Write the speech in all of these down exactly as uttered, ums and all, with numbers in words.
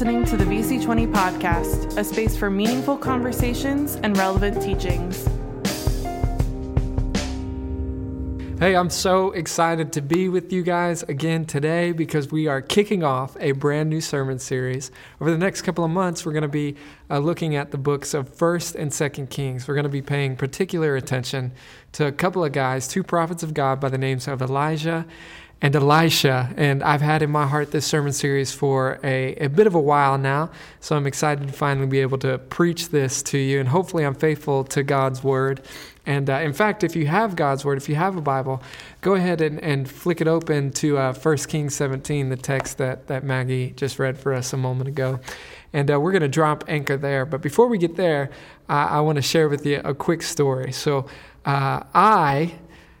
listening to the V C Twenty podcast, a space for meaningful conversations and relevant teachings. Hey, I'm so excited to be with you guys again today because we are kicking off a brand new sermon series. Over the next couple of months, we're going to be uh, looking at the books of First and Second Kings. We're going to be paying particular attention to a couple of guys, two prophets of God by the names of Elijah and Elisha. And I've had in my heart this sermon series for a, a bit of a while now, so I'm excited to finally be able to preach this to you, and hopefully I'm faithful to God's word. And uh, in fact, if you have God's Word, if you have a Bible, go ahead and, and flick it open to uh, First Kings seventeen, the text that, that Maggie just read for us a moment ago. And uh, we're going to drop anchor there. But before we get there, uh, I want to share with you a quick story. So uh, I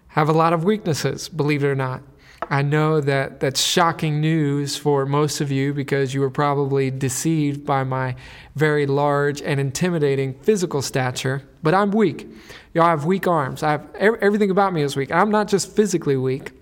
have a lot of weaknesses, believe it or not. I know that that's shocking news for most of you because you were probably deceived by my very large and intimidating physical stature, but I'm weak. Y'all, I have weak arms. I have everything about me is weak. I'm not just physically weak.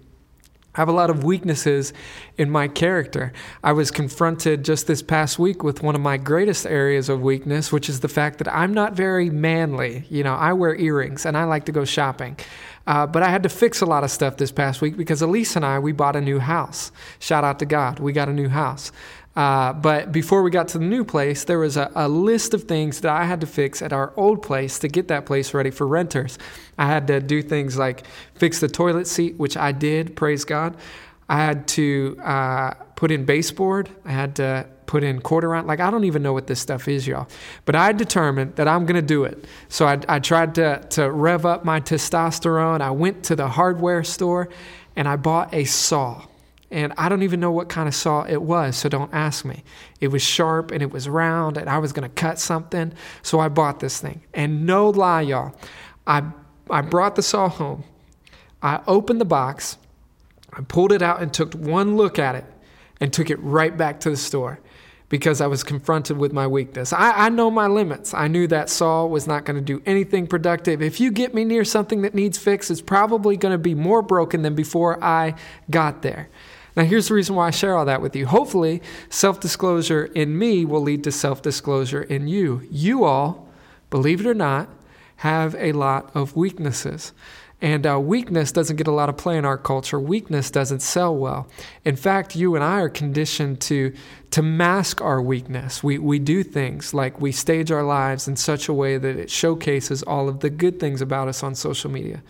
I have a lot of weaknesses in my character. I was confronted just this past week with one of my greatest areas of weakness, which is the fact that I'm not very manly. You know, I wear earrings and I like to go shopping. Uh, but I had to fix a lot of stuff this past week because Elise and I, we bought a new house. Shout out to God. We got a new house. Uh, but before we got to the new place, there was a, a list of things that I had to fix at our old place to get that place ready for renters. I had to do things like fix the toilet seat, which I did, praise God. I had to uh, put in baseboard. I had to put in quarter round. Like, I don't even know what this stuff is, y'all. But I determined that I'm going to do it. So I, I tried to, to rev up my testosterone. I went to the hardware store and I bought a saw. And I don't even know what kind of saw it was, so don't ask me. It was sharp and it was round and I was going to cut something. So I bought this thing. And no lie, y'all, I I brought the saw home. I opened the box. I pulled it out and took one look at it and took it right back to the store because I was confronted with my weakness. I, I know my limits. I knew that saw was not going to do anything productive. If you get me near something that needs fixed, it's probably going to be more broken than before I got there. Now, here's the reason why I share all that with you. Hopefully, self-disclosure in me will lead to self-disclosure in you. You all, believe it or not, have a lot of weaknesses. And uh, weakness doesn't get a lot of play in our culture. Weakness doesn't sell well. In fact, you and I are conditioned to to mask our weakness. We we do things like we stage our lives in such a way that it showcases all of the good things about us on social media.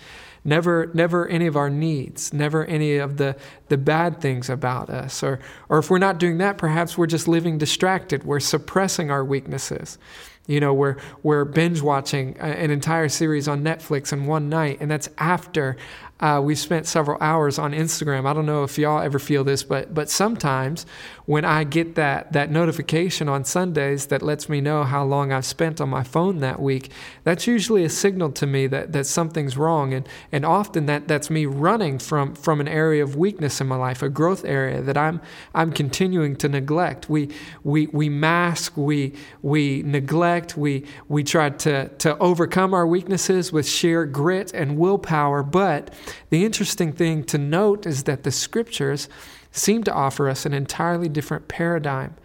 Never never any of our needs, never any of the, the bad things about us. Or, or if we're not doing that, perhaps we're just living distracted. We're suppressing our weaknesses. You know, we're we're binge watching an entire series on Netflix in one night, and that's after uh, we've spent several hours on Instagram. I don't know if y'all ever feel this, but but sometimes when I get that that notification on Sundays that lets me know how long I've spent on my phone that week, that's usually a signal to me that, that something's wrong, and and often that, that's me running from from an area of weakness in my life, a growth area that I'm I'm continuing to neglect. We we we mask, we we neglect. We we try to, to overcome our weaknesses with sheer grit and willpower. But the interesting thing to note is that the scriptures seem to offer us an entirely different paradigm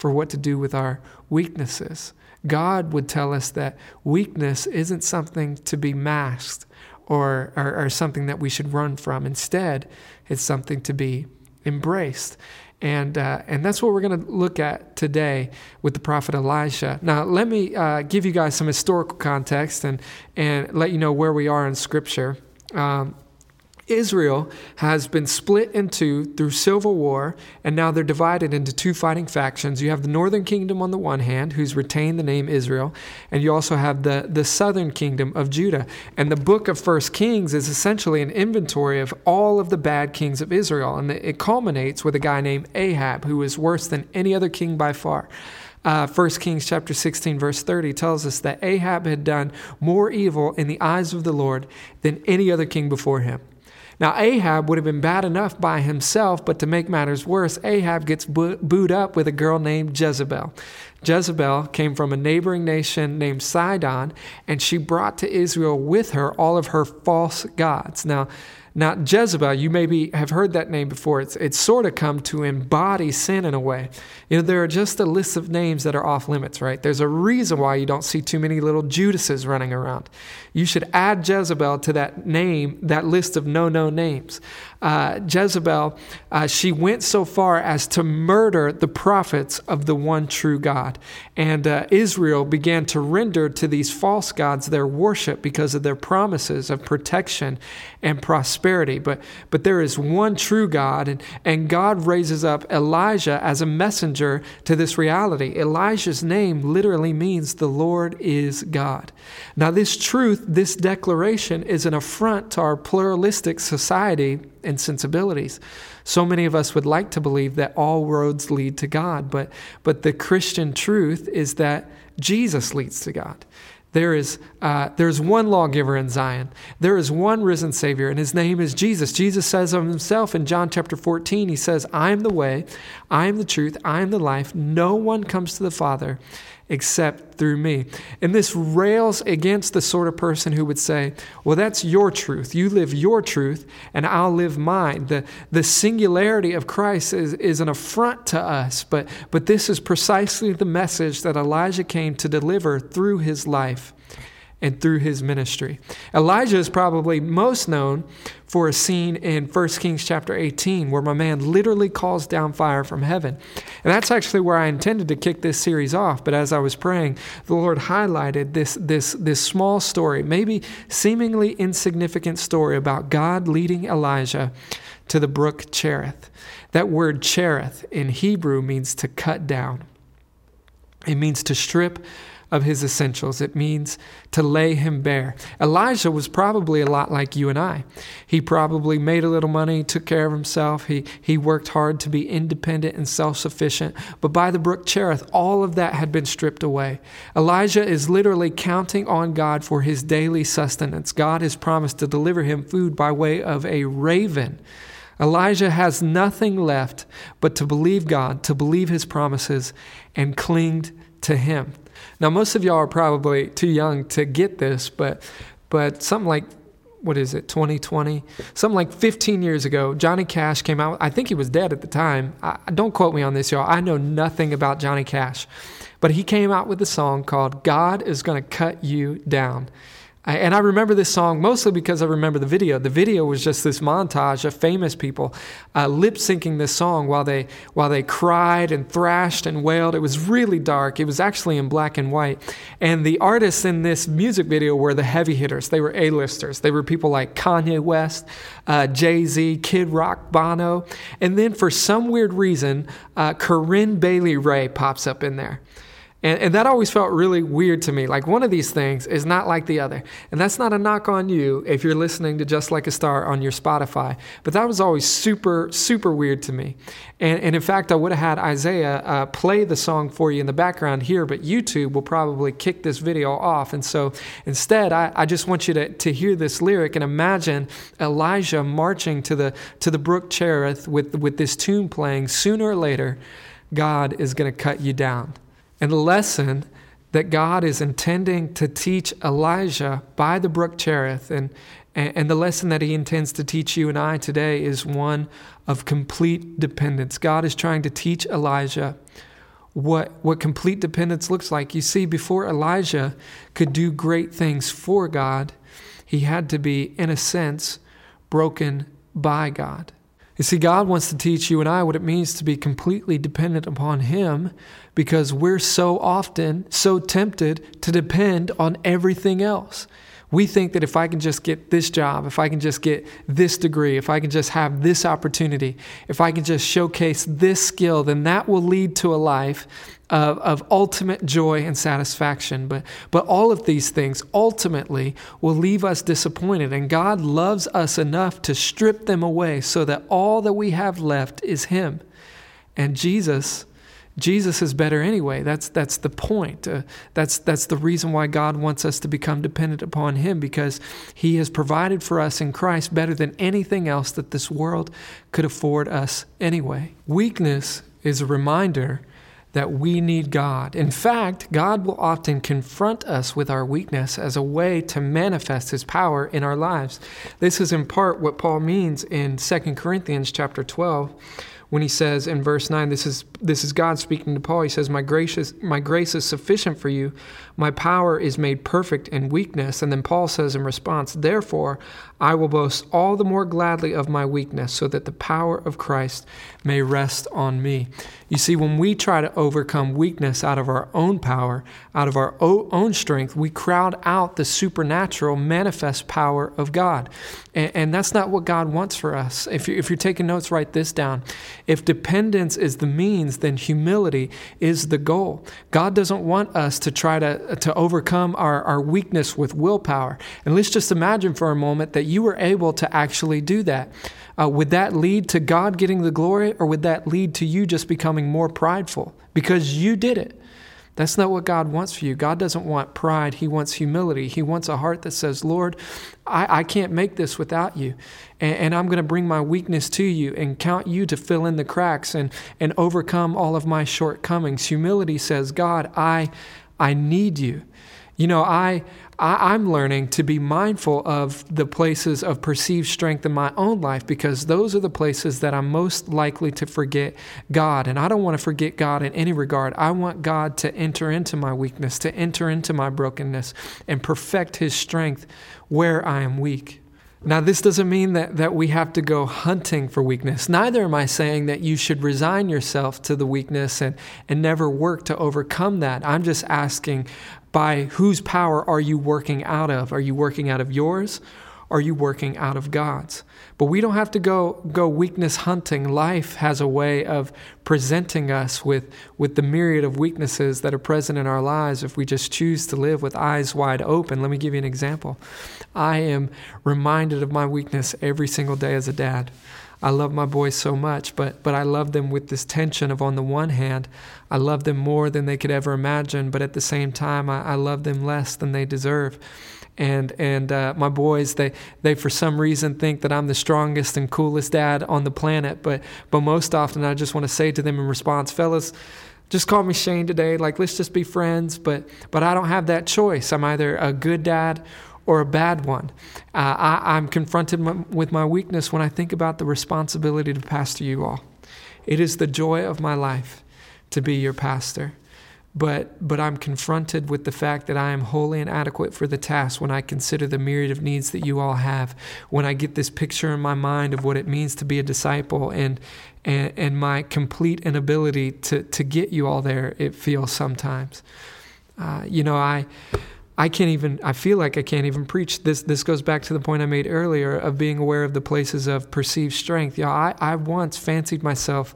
for what to do with our weaknesses. God would tell us that weakness isn't something to be masked or, or, or something that we should run from. Instead, it's something to be embraced. And uh, and that's what we're going to look at today with the prophet Elisha. Now, let me uh, give you guys some historical context and, and let you know where we are in Scripture. Um, Israel has been split in two through civil war, and now they're divided into two fighting factions. You have the northern kingdom on the one hand, who's retained the name Israel, and you also have the, the southern kingdom of Judah. And the book of First Kings is essentially an inventory of all of the bad kings of Israel, and it culminates with a guy named Ahab, who is worse than any other king by far. Uh, First Kings chapter sixteen, verse thirty tells us that Ahab had done more evil in the eyes of the Lord than any other king before him. Now, Ahab would have been bad enough by himself, but to make matters worse, Ahab gets bo- booed up with a girl named Jezebel. Jezebel came from a neighboring nation named Sidon, and she brought to Israel with her all of her false gods. Now, Now, Jezebel, you maybe have heard that name before. It's, it's sort of come to embody sin in a way. You know, there are just a list of names that are off limits, right? There's a reason why you don't see too many little Judases running around. You should add Jezebel to that name, that list of no-no names. Uh, Jezebel, uh, she went so far as to murder the prophets of the one true God. And uh, Israel began to render to these false gods their worship because of their promises of protection and prosperity. But but there is one true God, and, and God raises up Elijah as a messenger to this reality. Elijah's name literally means the Lord is God. Now this truth, this declaration, is an affront to our pluralistic society and sensibilities. So many of us would like to believe that all roads lead to God, but but the Christian truth is that Jesus leads to God. There is uh, there is one lawgiver in Zion. There is one risen Savior, and his name is Jesus. Jesus says of himself in John chapter fourteen, he says, I am the way, I am the truth, I am the life. No one comes to the Father except through me. And this rails against the sort of person who would say, well, that's your truth. You live your truth, and I'll live mine. The, the singularity of Christ is, is an affront to us, but, but this is precisely the message that Elijah came to deliver through his life and through his ministry. Elijah is probably most known for a scene in First Kings chapter eighteen where my man literally calls down fire from heaven. And that's actually where I intended to kick this series off, but as I was praying, the Lord highlighted this this this small story, maybe seemingly insignificant story about God leading Elijah to the brook Cherith. That word Cherith in Hebrew means to cut down. It means to strip of his essentials. It means to lay him bare. Elijah was probably a lot like you and I. He probably made a little money, took care of himself. He he worked hard to be independent and self-sufficient. But by the brook Cherith, all of that had been stripped away. Elijah is literally counting on God for his daily sustenance. God has promised to deliver him food by way of a raven. Elijah has nothing left but to believe God, to believe his promises, and cling to him. Now, most of y'all are probably too young to get this, but but something like, what is it, twenty twenty? Something like fifteen years ago, Johnny Cash came out. I think he was dead at the time. I, don't quote me on this, y'all. I know nothing about Johnny Cash. But he came out with a song called God Is Gonna Cut You Down. And I remember this song mostly because I remember the video. The video was just this montage of famous people uh, lip-syncing this song while they while they cried and thrashed and wailed. It was really dark. It was actually in black and white. And the artists in this music video were the heavy hitters. They were A-listers. They were people like Kanye West, uh, Jay-Z, Kid Rock, Bono. And then for some weird reason, uh, Corinne Bailey Rae pops up in there. And, and that always felt really weird to me. Like, one of these things is not like the other. And that's not a knock on you if you're listening to Just Like a Star on your Spotify. But that was always super, super weird to me. And, and in fact, I would have had Isaiah uh, play the song for you in the background here, but YouTube will probably kick this video off. And so instead, I, I just want you to, to hear this lyric and imagine Elijah marching to the to the brook Cherith with, with this tune playing. Sooner or later, God is going to cut you down. And the lesson that God is intending to teach Elijah by the brook Cherith, and, and the lesson that he intends to teach you and I today, is one of complete dependence. God is trying to teach Elijah what, what complete dependence looks like. You see, before Elijah could do great things for God, he had to be, in a sense, broken by God. You see, God wants to teach you and I what it means to be completely dependent upon him, because we're so often so tempted to depend on everything else. We think that if I can just get this job, if I can just get this degree, if I can just have this opportunity, if I can just showcase this skill, then that will lead to a life of, of ultimate joy and satisfaction. But, but all of these things ultimately will leave us disappointed. And God loves us enough to strip them away so that all that we have left is him. And Jesus, Jesus is better anyway. That's that's the point. Uh, that's that's the reason why God wants us to become dependent upon him, because he has provided for us in Christ better than anything else that this world could afford us anyway. Weakness is a reminder that we need God. In fact, God will often confront us with our weakness as a way to manifest his power in our lives. This is in part what Paul means in Second Corinthians chapter twelve, when he says in verse nine, this is this is God speaking to Paul. He says, my gracious, my grace is sufficient for you. My power is made perfect in weakness. And then Paul says in response, therefore, I will boast all the more gladly of my weakness so that the power of Christ may rest on me. You see, when we try to overcome weakness out of our own power, out of our own strength, we crowd out the supernatural manifest power of God. And, and that's not what God wants for us. If you're, if you're taking notes, write this down. If dependence is the means, then humility is the goal. God doesn't want us to try to, to overcome our, our weakness with willpower. And let's just imagine for a moment that you were able to actually do that. Uh, would that lead to God getting the glory, or would that lead to you just becoming more prideful because you did it? That's not what God wants for you. God doesn't want pride. He wants humility. He wants a heart that says, Lord, I, I can't make this without you. And, and I'm going to bring my weakness to you and count you to fill in the cracks and, and overcome all of my shortcomings. Humility says, God, I I need you. You know, I, I, I'm learning to be mindful of the places of perceived strength in my own life, because those are the places that I'm most likely to forget God. And I don't want to forget God in any regard. I want God to enter into my weakness, to enter into my brokenness, and perfect his strength where I am weak. Now, this doesn't mean that, that we have to go hunting for weakness. Neither am I saying that you should resign yourself to the weakness and, and never work to overcome that. I'm just asking, by whose power are you working out of? Are you working out of yours? Are you working out of God's? But we don't have to go go weakness hunting. Life has a way of presenting us with, with the myriad of weaknesses that are present in our lives if we just choose to live with eyes wide open. Let me give you an example. I am reminded of my weakness every single day as a dad. I love my boys so much, but but I love them with this tension of, on the one hand, I love them more than they could ever imagine, but at the same time, I, I love them less than they deserve. And and uh, my boys, they they for some reason think that I'm the strongest and coolest dad on the planet, but but most often I just want to say to them in response, fellas, just call me Shane today. Like, let's just be friends. But but I don't have that choice. I'm either a good dad or a bad one. Uh, I, I'm confronted my, with my weakness when I think about the responsibility to pastor you all. It is the joy of my life to be your pastor. But but I'm confronted with the fact that I am wholly inadequate for the task when I consider the myriad of needs that you all have, when I get this picture in my mind of what it means to be a disciple, and and, and my complete inability to, to get you all there, it feels sometimes. Uh, you know, I... I can't even, I feel like I can't even preach. This This goes back to the point I made earlier of being aware of the places of perceived strength. You know, I, I once fancied myself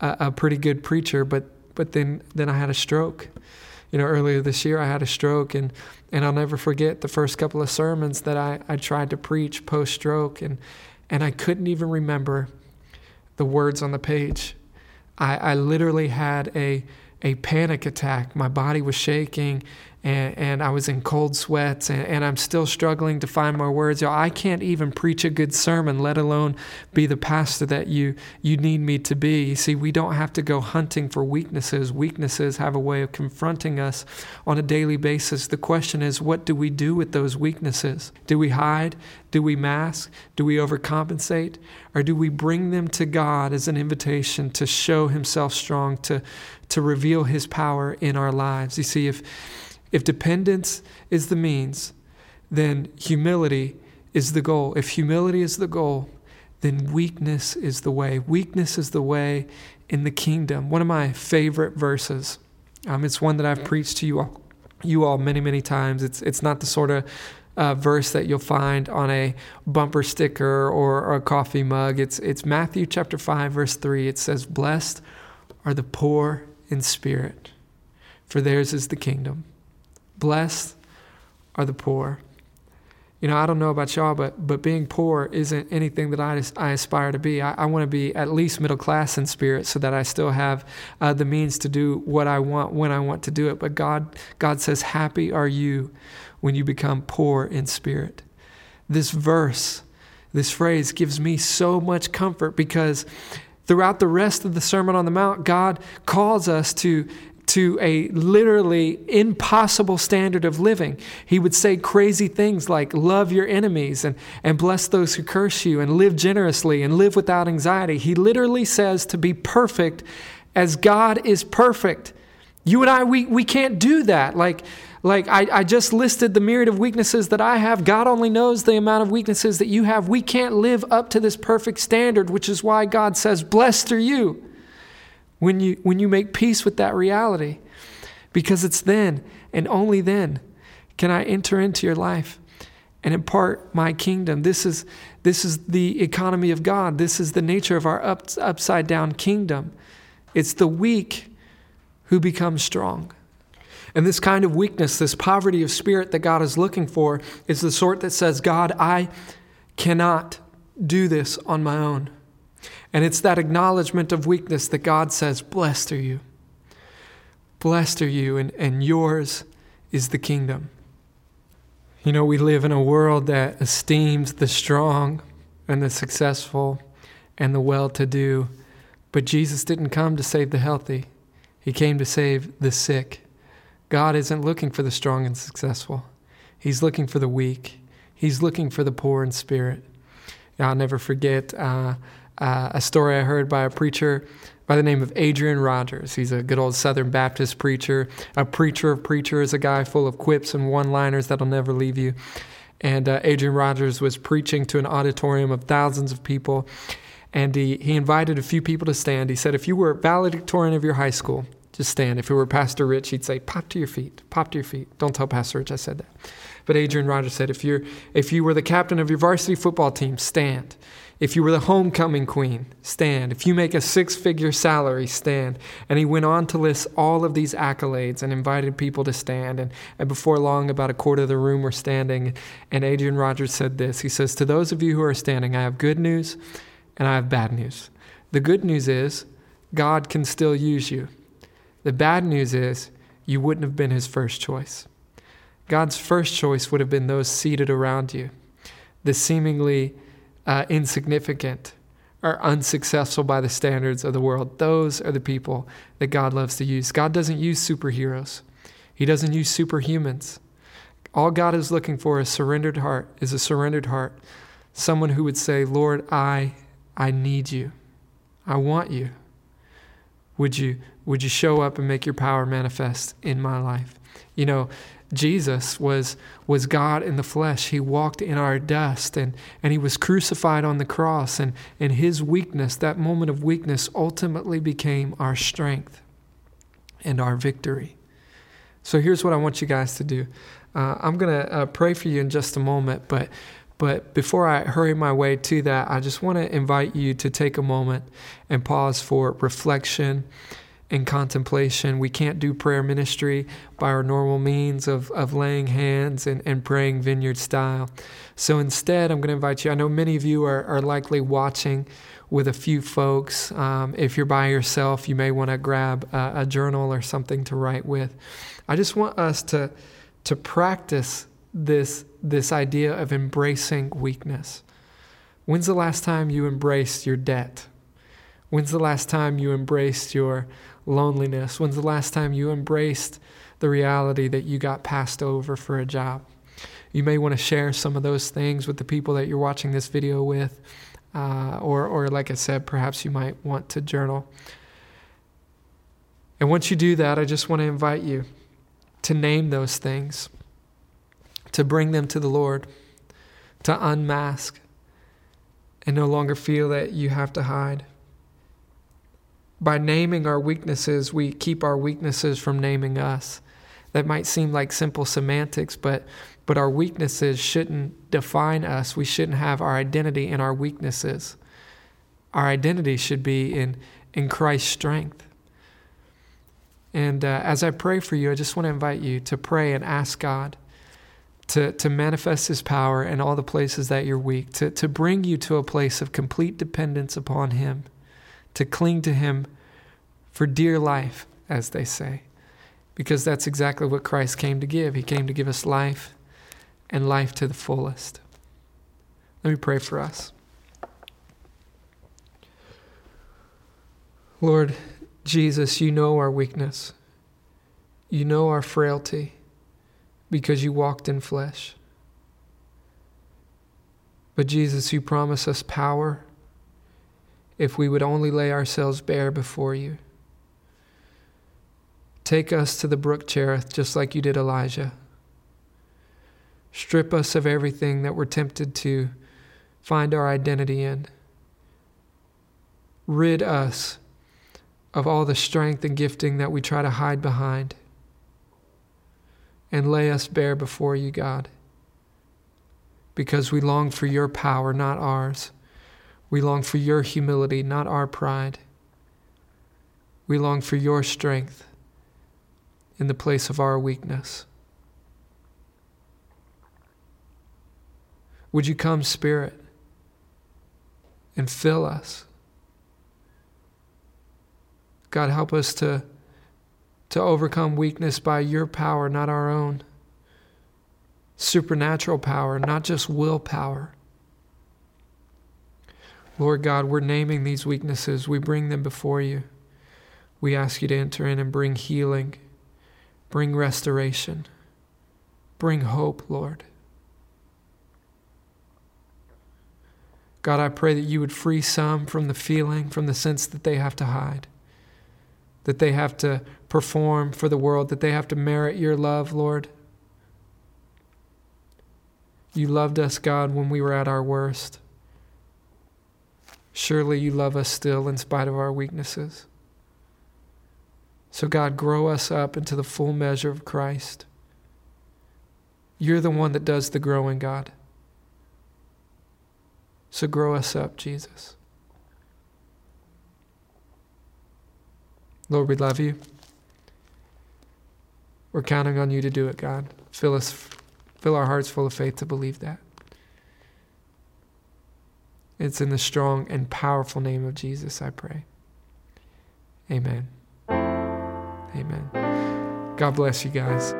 a, a pretty good preacher, but but then, then I had a stroke. You know, earlier this year I had a stroke, and, and I'll never forget the first couple of sermons that I, I tried to preach post-stroke, and, and I couldn't even remember the words on the page. I, I literally had a a panic attack. My body was shaking, and, and I was in cold sweats, and, and I'm still struggling to find my words. You know, I can't even preach a good sermon, let alone be the pastor that you, you need me to be. You see, we don't have to go hunting for weaknesses. Weaknesses have a way of confronting us on a daily basis. The question is, what do we do with those weaknesses? Do we hide? Do we mask? Do we overcompensate? Or do we bring them to God as an invitation to show himself strong, to, to reveal his power in our lives? You see, if If dependence is the means, then humility is the goal. If humility is the goal, then weakness is the way. Weakness is the way in the kingdom. One of my favorite verses, um, it's one that I've preached to you all, you all many, many times. It's it's not the sort of uh, verse that you'll find on a bumper sticker or, or a coffee mug. It's it's Matthew chapter five, verse three. It says, "Blessed are the poor in spirit, for theirs is the kingdom." Blessed are the poor. You know, I don't know about y'all, but but being poor isn't anything that I, I aspire to be. I, I want to be at least middle class in spirit so that I still have uh, the means to do what I want when I want to do it. But God, God says, happy are you when you become poor in spirit. This verse, this phrase gives me so much comfort because Throughout the rest of the Sermon on the Mount, God calls us to, to a literally impossible standard of living. He would say crazy things like, love your enemies and, and bless those who curse you and live generously and live without anxiety. He literally says to be perfect as God is perfect. You and I, we we can't do that. Like, like I, I just listed the myriad of weaknesses that I have. God only knows the amount of weaknesses that you have. We can't live up to this perfect standard, which is why God says, blessed are you when you when you make peace with that reality. Because it's then and only then can I enter into your life and impart my kingdom. This is this is the economy of God. This is the nature of our up, upside down kingdom. It's the weak who becomes strong. And this kind of weakness, this poverty of spirit that God is looking for, is the sort that says, God, I cannot do this on my own. And it's that acknowledgement of weakness that God says, blessed are you. Blessed are you, and, and yours is the kingdom. You know, we live in a world that esteems the strong and the successful and the well-to-do, but Jesus didn't come to save the healthy. He came to save the sick. God isn't looking for the strong and successful. He's looking for the weak. He's looking for the poor in spirit. I'll never forget uh, uh, a story I heard by a preacher by the name of Adrian Rogers. He's a good old Southern Baptist preacher. A preacher of preachers, a guy full of quips and one-liners that'll never leave you. And uh, Adrian Rogers was preaching to an auditorium of thousands of people. And he, he invited a few people to stand. He said, if you were a valedictorian of your high school, just stand. If it were Pastor Rich, he'd say, pop to your feet, pop to your feet. Don't tell Pastor Rich I said that. But Adrian Rogers said, if you're if you were the captain of your varsity football team, stand. If you were the homecoming queen, stand. If you make a six-figure salary, stand. And he went on to list all of these accolades and invited people to stand. And, and before long, about a quarter of the room were standing. And Adrian Rogers said this. He says, to those of you who are standing, I have good news. And I have bad news. The good news is God can still use you. The bad news is you wouldn't have been his first choice. God's first choice would have been those seated around you, the seemingly uh, insignificant or unsuccessful by the standards of the world. Those are the people that God loves to use. God doesn't use superheroes. He doesn't use superhumans. All God is looking for is surrendered heart, is a surrendered heart. Someone who would say, Lord, I I need you. I want you. Would you would you show up and make your power manifest in my life? You know, Jesus was was God in the flesh. He walked in our dust and, and he was crucified on the cross. And, and his weakness, that moment of weakness, ultimately became our strength and our victory. So here's what I want you guys to do. Uh, I'm going to uh, pray for you in just a moment, but But before I hurry my way to that, I just want to invite you to take a moment and pause for reflection and contemplation. We can't do prayer ministry by our normal means of, of laying hands and, and praying vineyard style. So instead, I'm going to invite you. I know many of you are, are likely watching with a few folks. Um, if you're by yourself, you may want to grab a, a journal or something to write with. I just want us to, to practice this this idea of embracing weakness. When's the last time you embraced your debt? When's the last time you embraced your loneliness? When's the last time you embraced the reality that you got passed over for a job? You may want to share some of those things with the people that you're watching this video with, uh, or, or like I said, perhaps you might want to journal. And once you do that, I just want to invite you to name those things, to bring them to the Lord, to unmask, and no longer feel that you have to hide. By naming our weaknesses, we keep our weaknesses from naming us. That might seem like simple semantics, but but our weaknesses shouldn't define us. We shouldn't have our identity in our weaknesses. Our identity should be in, in Christ's strength. And uh, as I pray for you, I just want to invite you to pray and ask God To, to manifest his power in all the places that you're weak, to, to bring you to a place of complete dependence upon him, to cling to him for dear life, as they say, because that's exactly what Christ came to give. He came to give us life and life to the fullest. Let me pray for us. Lord Jesus, you know our weakness. You know our frailty because you walked in flesh. But Jesus, you promise us power if we would only lay ourselves bare before you. Take us to the brook Cherith, just like you did Elijah. Strip us of everything that we're tempted to find our identity in. Rid us of all the strength and gifting that we try to hide behind, and lay us bare before you, God, because we long for your power, not ours. We long for your humility, not our pride. We long for your strength in the place of our weakness. Would you come, Spirit, and fill us? God, help us to, to overcome weakness by your power, not our own. Supernatural power, not just willpower. Lord God, we're naming these weaknesses. We bring them before you. We ask you to enter in and bring healing, bring restoration, bring hope, Lord. God, I pray that you would free some from the feeling, from the sense that they have to hide, that they have to perform for the world, that they have to merit your love, Lord. You loved us, God, when we were at our worst. Surely you love us still in spite of our weaknesses. So, God, grow us up into the full measure of Christ. You're the one that does the growing, God. So grow us up, Jesus. Lord, we love you. We're counting on you to do it, God. Fill us, fill our hearts full of faith to believe that. It's in the strong and powerful name of Jesus, I pray. Amen. Amen. God bless you guys.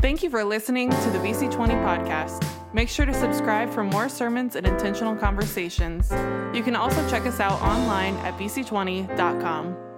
Thank you for listening to the V C twenty podcast. Make sure to subscribe for more sermons and intentional conversations. You can also check us out online at V C twenty dot com.